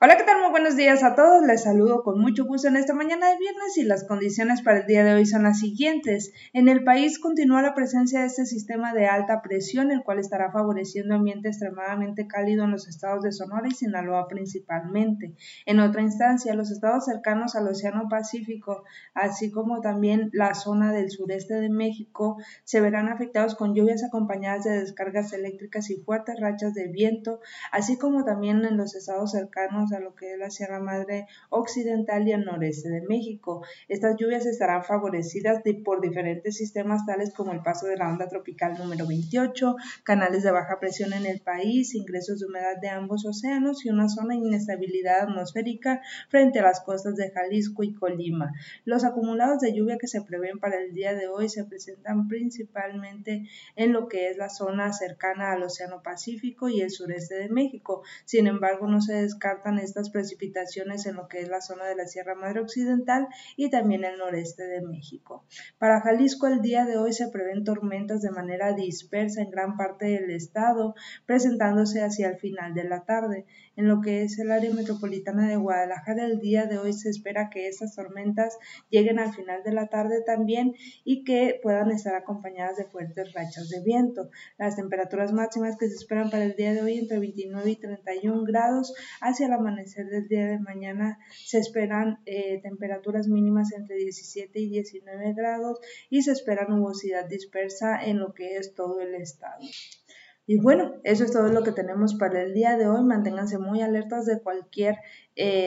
Hola, ¿qué tal? Muy buenos días a todos. Les saludo con mucho gusto en esta mañana de viernes y las condiciones para el día de hoy son las siguientes. En el país continúa la presencia de este sistema de alta presión, el cual estará favoreciendo ambiente extremadamente cálido en los estados de Sonora y Sinaloa principalmente. En otra instancia, los estados cercanos al Océano Pacífico, así como también la zona del sureste de México, se verán afectados con lluvias acompañadas de descargas eléctricas y fuertes rachas de viento, así como también en los estados cercanos a lo que es la Sierra Madre Occidental y el noreste de México. Estas lluvias estarán favorecidas por diferentes sistemas tales como el paso de la onda tropical número 28, canales de baja presión en el país, ingresos de humedad de ambos océanos y una zona de inestabilidad atmosférica frente a las costas de Jalisco y Colima. Los acumulados de lluvia que se prevén para el día de hoy se presentan principalmente en lo que es la zona cercana al Océano Pacífico y el sureste de México. Sin embargo, no se descartan estas precipitaciones en lo que es la zona de la Sierra Madre Occidental y también el noreste de México. Para Jalisco el día de hoy se prevén tormentas de manera dispersa en gran parte del estado, presentándose hacia el final de la tarde. En lo que es el área metropolitana de Guadalajara el día de hoy se espera que estas tormentas lleguen al final de la tarde también y que puedan estar acompañadas de fuertes rachas de viento. Las temperaturas máximas que se esperan para el día de hoy entre 29 y 31 grados. Hacia la amanecer del día de mañana se esperan temperaturas mínimas entre 17 y 19 grados y se espera nubosidad dispersa en lo que es todo el estado. Y bueno, eso es todo lo que tenemos para el día de hoy. Manténganse muy alertas de cualquier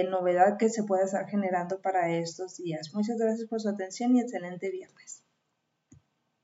novedad que se pueda estar generando para estos días. Muchas gracias por su atención y excelente viernes.